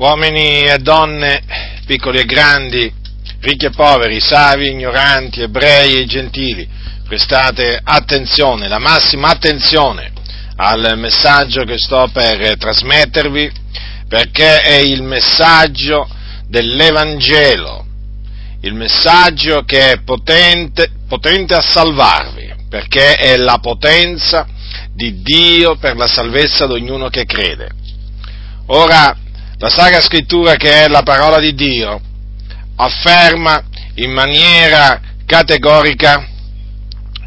uomini e donne, piccoli e grandi, ricchi e poveri, savi, ignoranti, ebrei e gentili, prestate attenzione, la massima attenzione al messaggio che sto per trasmettervi, perché è il messaggio dell'Evangelo, il messaggio che è potente a salvarvi, perché è la potenza di Dio per la salvezza di ognuno che crede. Ora, la Sacra Scrittura, che è la parola di Dio, afferma in maniera categorica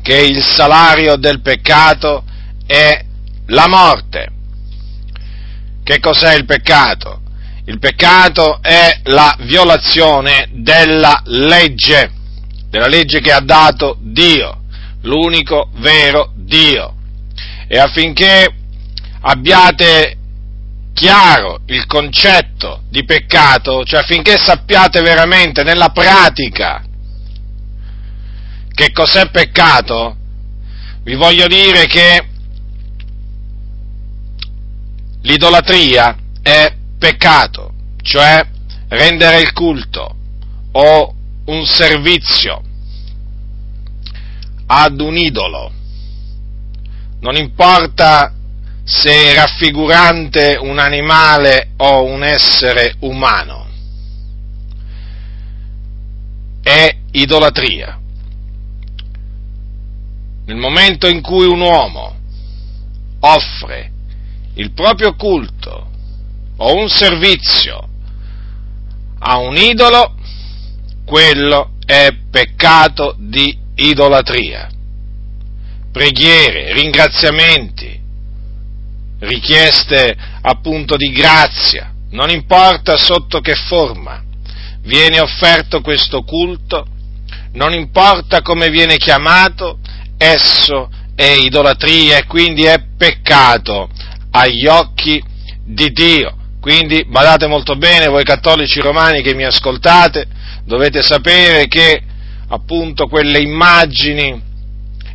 che il salario del peccato è la morte. Che cos'è il peccato? Il peccato è la violazione della legge che ha dato Dio, l'unico vero Dio. E affinché abbiate chiaro il concetto di peccato, cioè affinché sappiate veramente nella pratica che cos'è peccato, vi voglio dire che l'idolatria è peccato, cioè rendere il culto o un servizio ad un idolo, non importa se raffigurante un animale o un essere umano, è idolatria. Nel momento in cui un uomo offre il proprio culto o un servizio a un idolo, quello è peccato di idolatria. Preghiere, ringraziamenti, richieste appunto di grazia, non importa sotto che forma viene offerto questo culto, non importa come viene chiamato, esso è idolatria e quindi è peccato agli occhi di Dio. Quindi badate molto bene, voi cattolici romani che mi ascoltate, dovete sapere che appunto quelle immagini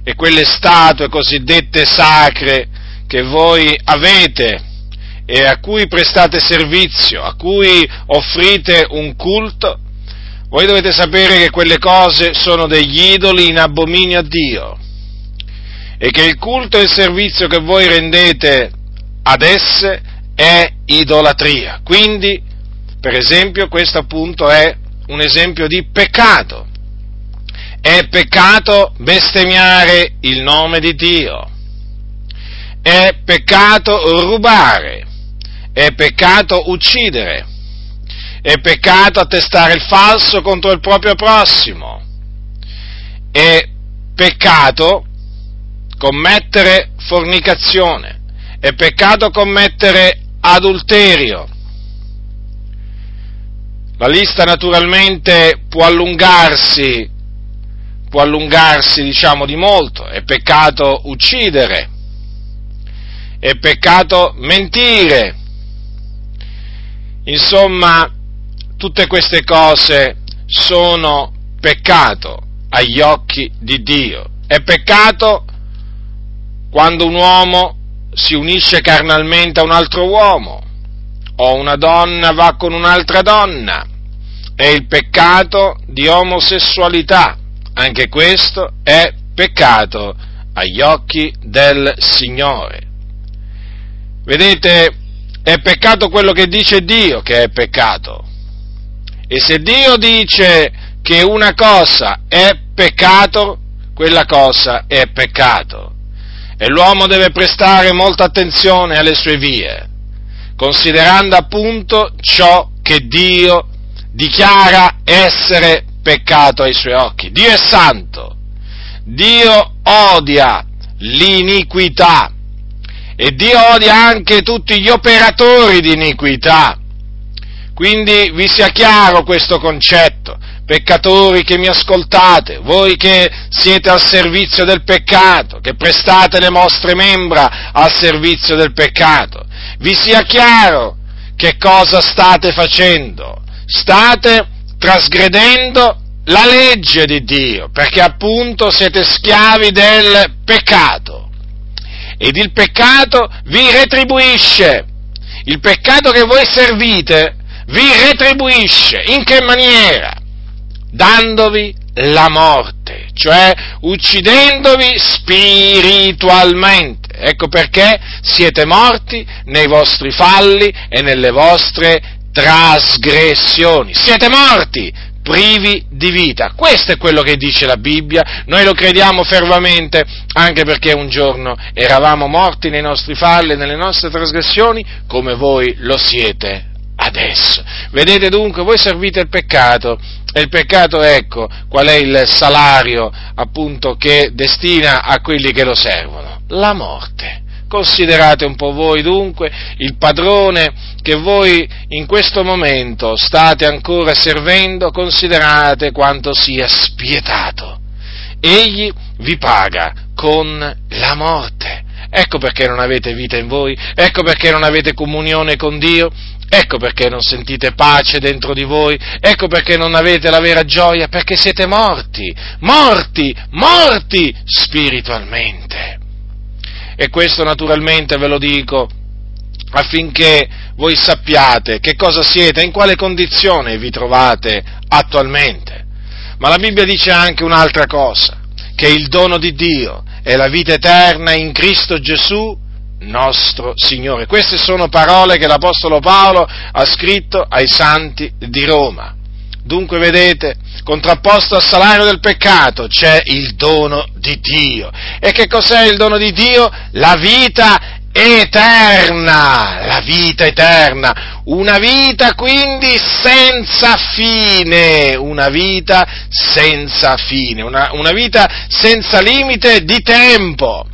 e quelle statue cosiddette sacre che voi avete e a cui prestate servizio, a cui offrite un culto, voi dovete sapere che quelle cose sono degli idoli in abominio a Dio e che il culto e il servizio che voi rendete ad esse è idolatria. Quindi, per esempio, questo appunto è un esempio di peccato. È peccato bestemmiare il nome di Dio. È peccato rubare, è peccato uccidere, è peccato attestare il falso contro il proprio prossimo, è peccato commettere fornicazione, è peccato commettere adulterio. La lista naturalmente può allungarsi di molto. È peccato uccidere, è peccato mentire. Insomma, tutte queste cose sono peccato agli occhi di Dio. È peccato quando un uomo si unisce carnalmente a un altro uomo, o una donna va con un'altra donna. È il peccato di omosessualità, anche questo è peccato agli occhi del Signore. Vedete, è peccato quello che dice Dio che è peccato. E se Dio dice che una cosa è peccato, quella cosa è peccato. E l'uomo deve prestare molta attenzione alle sue vie, considerando appunto ciò che Dio dichiara essere peccato ai suoi occhi. Dio è santo, Dio odia l'iniquità. E Dio odia anche tutti gli operatori di iniquità. Quindi vi sia chiaro questo concetto. Peccatori che mi ascoltate, voi che siete al servizio del peccato, che prestate le vostre membra al servizio del peccato, vi sia chiaro che cosa state facendo. State trasgredendo la legge di Dio, perché appunto siete schiavi del peccato. Ed il peccato vi retribuisce. Il peccato che voi servite vi retribuisce. In che maniera? Dandovi la morte, cioè uccidendovi spiritualmente. Ecco perché siete morti nei vostri falli e nelle vostre trasgressioni. Siete morti, privi di vita. Questo è quello che dice la Bibbia, noi lo crediamo fermamente, anche perché un giorno eravamo morti nei nostri falli e nelle nostre trasgressioni, come voi lo siete adesso. Vedete dunque, voi servite il peccato, e il peccato, ecco, qual è il salario appunto che destina a quelli che lo servono? La morte. Considerate un po' voi dunque il padrone che voi in questo momento state ancora servendo, considerate quanto sia spietato. Egli vi paga con la morte. Ecco perché non avete vita in voi, ecco perché non avete comunione con Dio, ecco perché non sentite pace dentro di voi, ecco perché non avete la vera gioia, perché siete morti, morti, morti spiritualmente. E questo naturalmente ve lo dico affinché voi sappiate che cosa siete, in quale condizione vi trovate attualmente. Ma la Bibbia dice anche un'altra cosa, che il dono di Dio è la vita eterna in Cristo Gesù, nostro Signore. Queste sono parole che l'Apostolo Paolo ha scritto ai santi di Roma. Dunque vedete, contrapposto al salario del peccato c'è il dono di Dio. E che cos'è il dono di Dio? La vita eterna, la vita eterna, una vita quindi senza fine, una vita senza fine, una vita senza limite di tempo.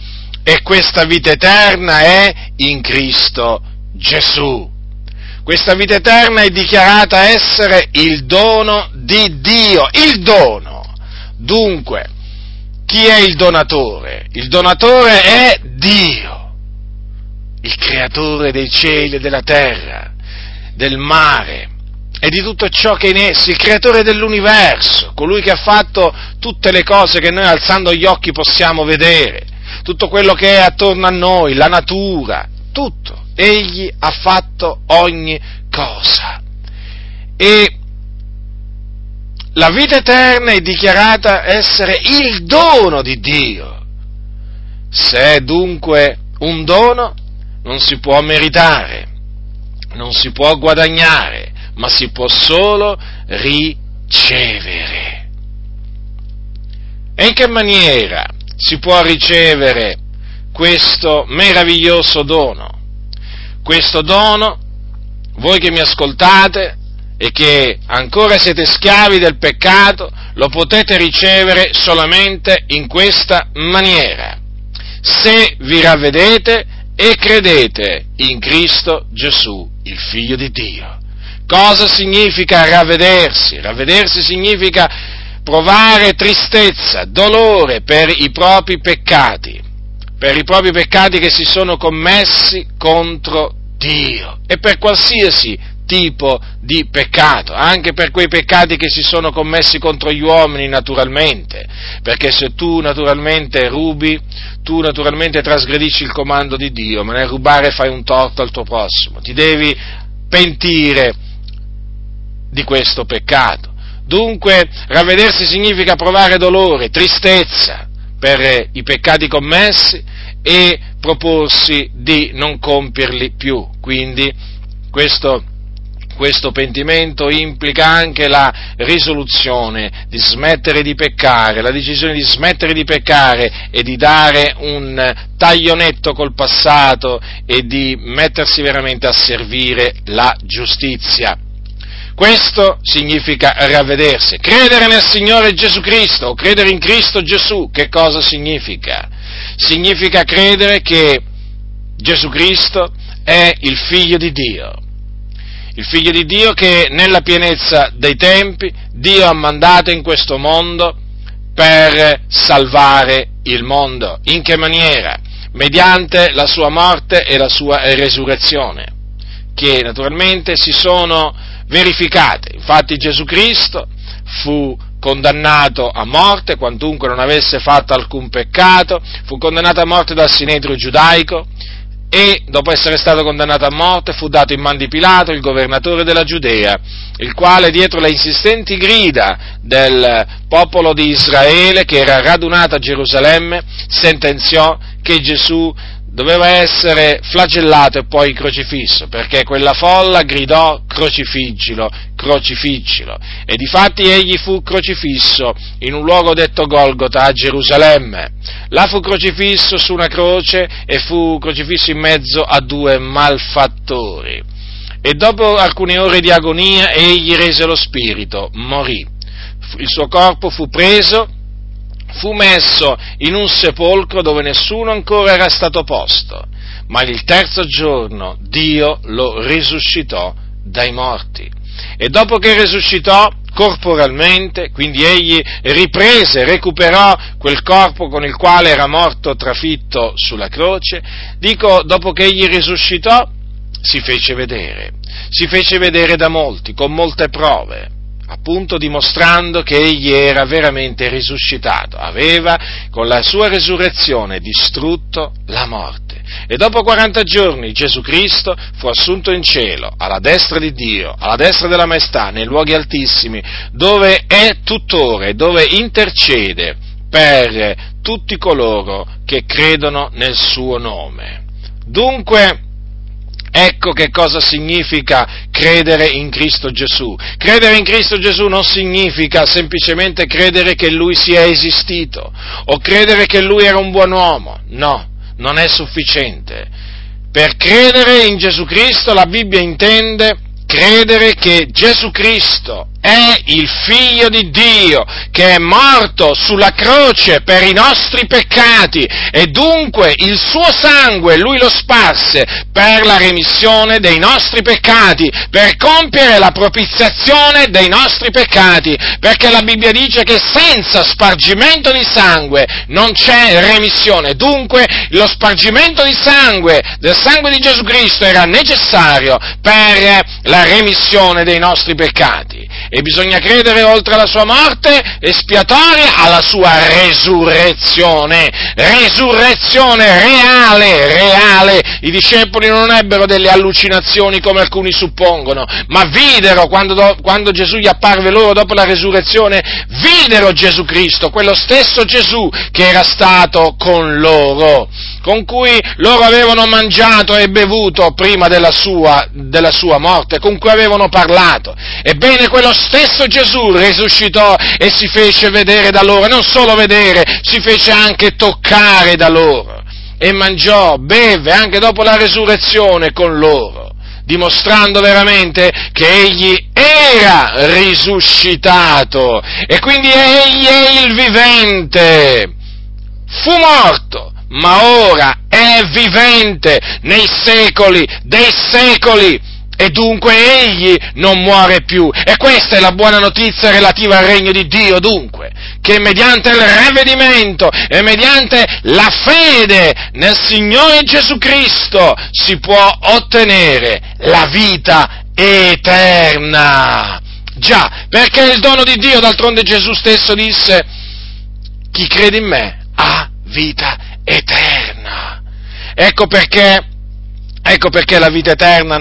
E questa vita eterna è in Cristo Gesù. Questa vita eterna è dichiarata essere il dono di Dio, il dono. Dunque, chi è il donatore? Il donatore è Dio, il creatore dei cieli e della terra, del mare e di tutto ciò che è in essi, il creatore dell'universo, colui che ha fatto tutte le cose che noi alzando gli occhi possiamo vedere. Tutto quello che è attorno a noi, la natura, tutto, egli ha fatto ogni cosa. E la vita eterna è dichiarata essere il dono di Dio. Se è dunque un dono, non si può meritare, non si può guadagnare, ma si può solo ricevere. E in che maniera si può ricevere questo meraviglioso dono? Questo dono, voi che mi ascoltate e che ancora siete schiavi del peccato, lo potete ricevere solamente in questa maniera: se vi ravvedete e credete in Cristo Gesù, il Figlio di Dio. Cosa significa ravvedersi? Ravvedersi significa provare tristezza, dolore per i propri peccati che si sono commessi contro Dio, e per qualsiasi tipo di peccato, anche per quei peccati che si sono commessi contro gli uomini naturalmente, perché se tu naturalmente rubi, tu naturalmente trasgredisci il comando di Dio, ma nel rubare fai un torto al tuo prossimo, ti devi pentire di questo peccato. Dunque, ravvedersi significa provare dolore, tristezza per i peccati commessi e proporsi di non compierli più. Quindi questo pentimento implica anche la risoluzione di smettere di peccare, la decisione di smettere di peccare e di dare un taglio netto col passato e di mettersi veramente a servire la giustizia. Questo significa ravvedersi. Credere nel Signore Gesù Cristo, o credere in Cristo Gesù, che cosa significa? Significa credere che Gesù Cristo è il Figlio di Dio che nella pienezza dei tempi Dio ha mandato in questo mondo per salvare il mondo. In che maniera? Mediante la sua morte e la sua resurrezione, che naturalmente si sono verificate. Infatti Gesù Cristo fu condannato a morte, quantunque non avesse fatto alcun peccato, fu condannato a morte dal Sinedrio giudaico, e dopo essere stato condannato a morte fu dato in mano di Pilato, il governatore della Giudea, il quale, dietro le insistenti grida del popolo di Israele che era radunato a Gerusalemme, sentenziò che Gesù doveva essere flagellato e poi crocifisso, perché quella folla gridò: crocifiggilo, crocifiggilo. E difatti egli fu crocifisso in un luogo detto Golgota a Gerusalemme. Là fu crocifisso su una croce e fu crocifisso in mezzo a due malfattori. E dopo alcune ore di agonia egli rese lo spirito, morì. Il suo corpo fu preso, fu messo in un sepolcro dove nessuno ancora era stato posto, ma il terzo giorno Dio lo risuscitò dai morti. E dopo che risuscitò corporalmente, quindi egli recuperò quel corpo con il quale era morto trafitto sulla croce, dopo che egli risuscitò, si fece vedere da molti, con molte prove, appunto dimostrando che egli era veramente risuscitato, aveva con la sua resurrezione distrutto la morte. E dopo 40 giorni Gesù Cristo fu assunto in cielo, alla destra di Dio, alla destra della maestà, nei luoghi altissimi, dove è tuttora e dove intercede per tutti coloro che credono nel suo nome. Dunque, ecco che cosa significa credere in Cristo Gesù. Credere in Cristo Gesù non significa semplicemente credere che Lui sia esistito o credere che Lui era un buon uomo. No, non è sufficiente. Per credere in Gesù Cristo la Bibbia intende credere che Gesù Cristo è il Figlio di Dio, che è morto sulla croce per i nostri peccati, e dunque il suo sangue Lui lo sparse per la remissione dei nostri peccati, per compiere la propiziazione dei nostri peccati, perché la Bibbia dice che senza spargimento di sangue non c'è remissione. Dunque lo spargimento di sangue, del sangue di Gesù Cristo, era necessario per la remissione dei nostri peccati, e bisogna credere, oltre alla sua morte espiatoria, alla sua resurrezione reale. I discepoli non ebbero delle allucinazioni come alcuni suppongono, ma videro, quando Gesù gli apparve loro dopo la resurrezione, videro Gesù Cristo, quello stesso Gesù che era stato con loro, con cui loro avevano mangiato e bevuto prima della sua morte, con cui avevano parlato. Ebbene, quello stesso Gesù risuscitò e si fece vedere da loro, non solo vedere, si fece anche toccare da loro, e mangiò, beve anche dopo la resurrezione con loro, dimostrando veramente che egli era risuscitato, e quindi egli è il vivente. Fu morto, ma ora è vivente nei secoli dei secoli, e dunque egli non muore più. E questa è la buona notizia relativa al regno di Dio, dunque, che mediante il ravvedimento e mediante la fede nel Signore Gesù Cristo si può ottenere la vita eterna. Già, perché il dono di Dio, d'altronde Gesù stesso disse: chi crede in me ha vita eterna. Ecco perché la vita eterna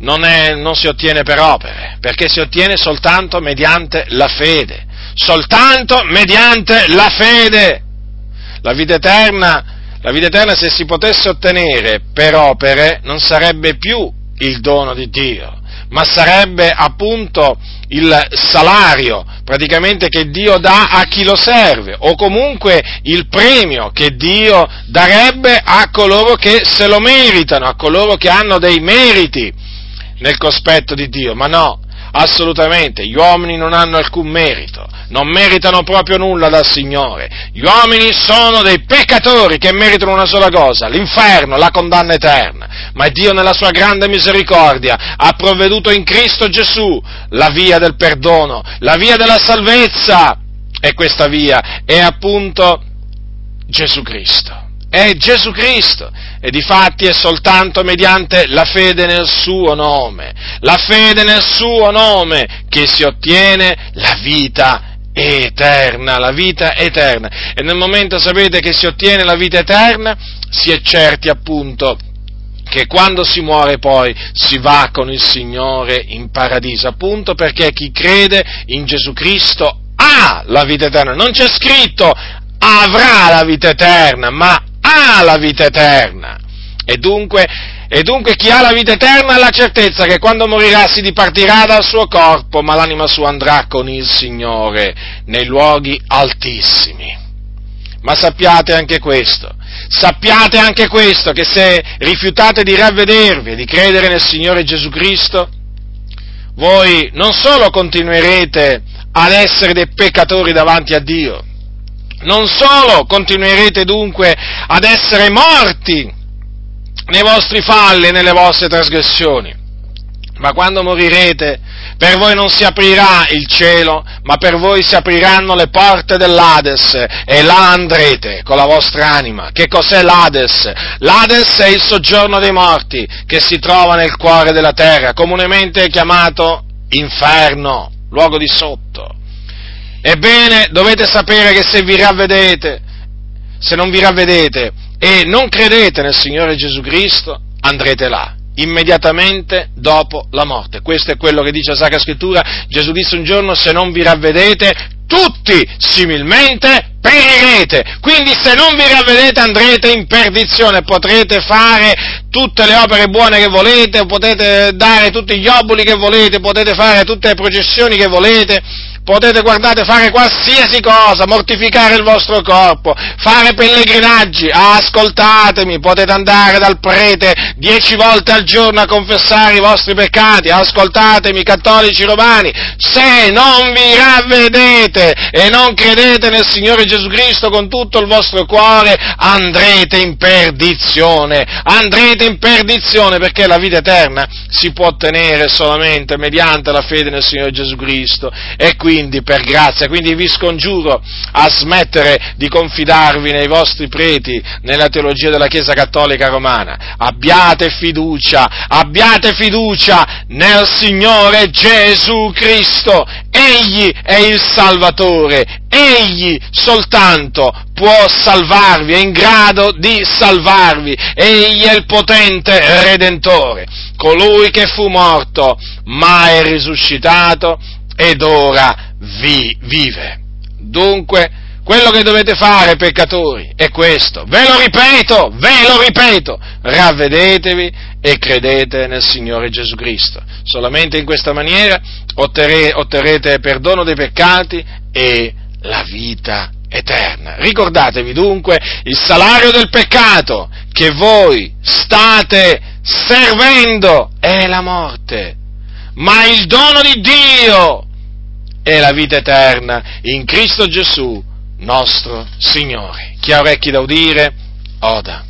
non si ottiene per opere, perché si ottiene soltanto mediante la fede, soltanto mediante la fede. La vita eterna, se si potesse ottenere per opere, non sarebbe più il dono di Dio, ma sarebbe appunto il salario, praticamente, che Dio dà a chi lo serve, o comunque il premio che Dio darebbe a coloro che se lo meritano, a coloro che hanno dei meriti nel cospetto di Dio. Ma no, assolutamente, gli uomini non hanno alcun merito, non meritano proprio nulla dal Signore. Gli uomini sono dei peccatori che meritano una sola cosa: l'inferno, la condanna eterna. Ma Dio, nella sua grande misericordia, ha provveduto in Cristo Gesù la via del perdono, la via della salvezza, e questa via è appunto Gesù Cristo. È Gesù Cristo, e difatti è soltanto mediante la fede nel suo nome, la fede nel suo nome, che si ottiene la vita eterna. E nel momento, sapete, che si ottiene la vita eterna, si è certi appunto che quando si muore poi si va con il Signore in paradiso, appunto perché chi crede in Gesù Cristo ha la vita eterna. Non c'è scritto avrà la vita eterna, ma ha la vita eterna. E dunque chi ha la vita eterna ha la certezza che quando morirà si dipartirà dal suo corpo, ma l'anima sua andrà con il Signore nei luoghi altissimi. Ma sappiate anche questo, che se rifiutate di ravvedervi e di credere nel Signore Gesù Cristo, voi non solo continuerete ad essere dei peccatori davanti a Dio, non solo continuerete dunque ad essere morti nei vostri falli e nelle vostre trasgressioni, ma quando morirete per voi non si aprirà il cielo, ma per voi si apriranno le porte dell'Ades e là andrete con la vostra anima. Che cos'è l'Ades? L'Ades è il soggiorno dei morti che si trova nel cuore della terra, comunemente chiamato inferno, luogo di sotto. Ebbene, dovete sapere che se non vi ravvedete e non credete nel Signore Gesù Cristo, andrete là immediatamente dopo la morte. Questo è quello che dice la Sacra Scrittura. Gesù disse un giorno: se non vi ravvedete, tutti similmente perirete. Quindi se non vi ravvedete andrete in perdizione. Potrete fare tutte le opere buone che volete, potete dare tutti gli oboli che volete, potete fare tutte le processioni che volete, potete, guardate, fare qualsiasi cosa, mortificare il vostro corpo, fare pellegrinaggi, ascoltatemi, potete andare dal prete 10 volte al giorno a confessare i vostri peccati, ascoltatemi, cattolici romani, se non vi ravvedete e non credete nel Signore Gesù Cristo con tutto il vostro cuore, andrete in perdizione, perché la vita eterna si può ottenere solamente mediante la fede nel Signore Gesù Cristo, e quindi per grazia. Quindi vi scongiuro a smettere di confidarvi nei vostri preti, nella teologia della Chiesa Cattolica Romana. Abbiate fiducia nel Signore Gesù Cristo. Egli è il Salvatore, Egli soltanto può salvarvi, è in grado di salvarvi, Egli è il potente Redentore, colui che fu morto ma è risuscitato ed ora vi vive. Dunque, quello che dovete fare, peccatori, è questo. Ve lo ripeto, ravvedetevi e credete nel Signore Gesù Cristo. Solamente in questa maniera otterrete perdono dei peccati e la vita eterna. Ricordatevi dunque il salario del peccato che voi state servendo è la morte, ma il dono di Dio è la vita eterna in Cristo Gesù, nostro Signore. Chi ha orecchi da udire, oda.